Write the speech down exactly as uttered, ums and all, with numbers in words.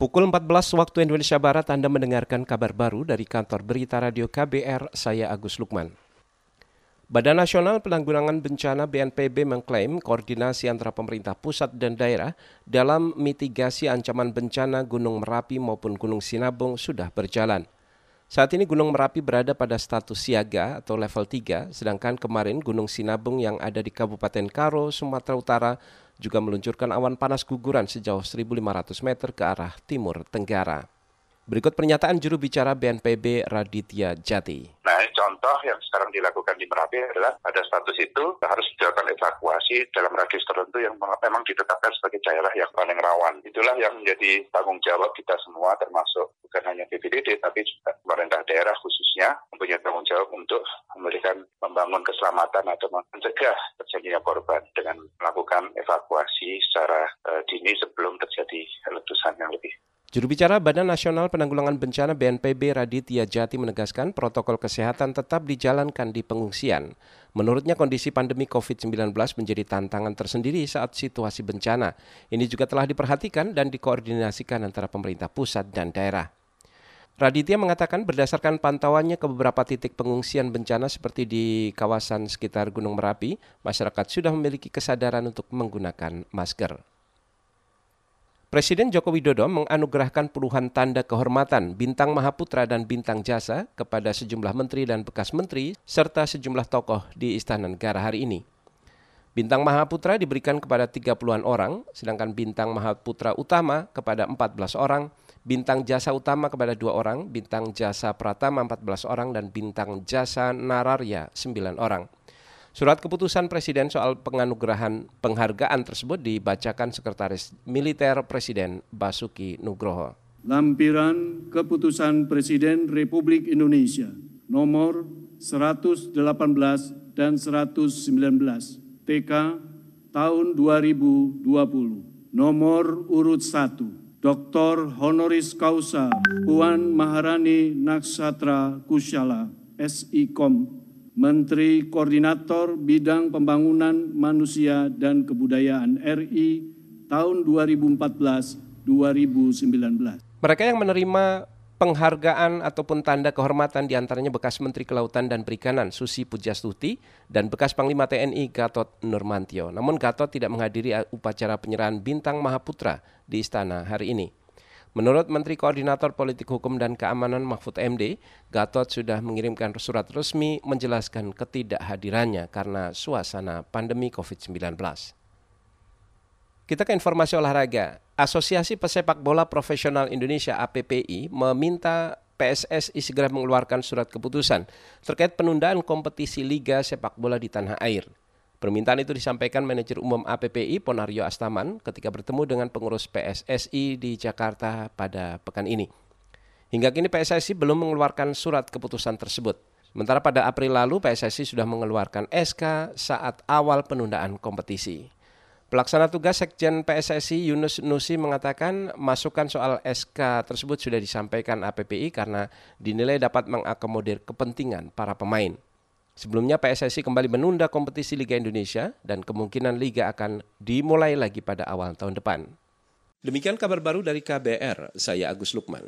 pukul empat belas waktu Indonesia Barat, Anda mendengarkan kabar baru dari kantor berita radio K B R, saya Agus Lukman. Badan Nasional Penanggulangan Bencana B N P B mengklaim koordinasi antara pemerintah pusat dan daerah dalam mitigasi ancaman bencana Gunung Merapi maupun Gunung Sinabung sudah berjalan. Saat ini Gunung Merapi berada pada status siaga atau level tiga, sedangkan kemarin Gunung Sinabung yang ada di Kabupaten Karo, Sumatera Utara, juga meluncurkan awan panas guguran sejauh seribu lima ratus meter ke arah timur tenggara. Berikut pernyataan juru bicara B N P B Raditya Jati. Nah, contoh yang sekarang dilakukan di Merapi adalah pada status itu harus dilakukan evakuasi dalam radius tertentu yang memang ditetapkan sebagai daerah yang paling rawan. Itulah yang menjadi tanggung jawab kita semua, termasuk bukan hanya B P D D tapi juga pemerintah daerah khususnya mempunyai tanggung jawab untuk memberikan membangun keselamatan atau mencegah terjadinya korban dengan melakukan evakuasi secara uh, dini sebelum terjadi letusan yang lebih. Juru bicara Badan Nasional Penanggulangan Bencana B N P B Raditya Jati menegaskan protokol kesehatan tetap dijalankan di pengungsian. Menurutnya kondisi pandemi covid sembilan belas menjadi tantangan tersendiri saat situasi bencana. Ini juga telah diperhatikan dan dikoordinasikan antara pemerintah pusat dan daerah. Raditya mengatakan berdasarkan pantauannya ke beberapa titik pengungsian bencana seperti di kawasan sekitar Gunung Merapi, masyarakat sudah memiliki kesadaran untuk menggunakan masker. Presiden Joko Widodo menganugerahkan puluhan tanda kehormatan, Bintang Mahaputra dan Bintang Jasa kepada sejumlah menteri dan bekas menteri serta sejumlah tokoh di Istana Negara hari ini. Bintang Mahaputra diberikan kepada tiga puluhan orang, sedangkan Bintang Mahaputra Utama kepada empat belas orang, Bintang Jasa Utama kepada dua orang, Bintang Jasa Pratama empat belas orang, dan Bintang Jasa Nararya sembilan orang. Surat keputusan Presiden soal penganugerahan penghargaan tersebut dibacakan Sekretaris Militer Presiden Basuki Nugroho. Lampiran Keputusan Presiden Republik Indonesia nomor seratus delapan belas dan seratus sembilan belas T K tahun dua ribu dua puluh nomor urut satu Doktor Honoris Causa Puan Maharani Naksatra Kusyala S I Kom Menteri Koordinator Bidang Pembangunan Manusia dan Kebudayaan R I tahun dua ribu empat belas sampai dua ribu sembilan belas. Mereka yang menerima penghargaan ataupun tanda kehormatan diantaranya bekas Menteri Kelautan dan Perikanan Susi Pudjiastuti dan bekas Panglima T N I Gatot Nurmantio. Namun Gatot tidak menghadiri upacara penyerahan Bintang Mahaputra di Istana hari ini. Menurut Menteri Koordinator Politik Hukum dan Keamanan Mahfud M D, Gatot sudah mengirimkan surat resmi menjelaskan ketidakhadirannya karena suasana pandemi covid sembilan belas. Kita ke informasi olahraga. Asosiasi Pesepak Bola Profesional Indonesia A P P I meminta P S S I segera mengeluarkan surat keputusan terkait penundaan kompetisi Liga Sepak Bola di tanah air. Permintaan itu disampaikan manajer umum A P P I Ponario Astaman ketika bertemu dengan pengurus P S S I di Jakarta pada pekan ini. Hingga kini P S S I belum mengeluarkan surat keputusan tersebut. Sementara pada April lalu P S S I sudah mengeluarkan S K saat awal penundaan kompetisi. Pelaksana tugas Sekjen P S S I Yunus Nusi mengatakan masukan soal S K tersebut sudah disampaikan A P P I karena dinilai dapat mengakomodir kepentingan para pemain. Sebelumnya P S S I kembali menunda kompetisi Liga Indonesia dan kemungkinan Liga akan dimulai lagi pada awal tahun depan. Demikian kabar baru dari K B R, saya Agus Lukman.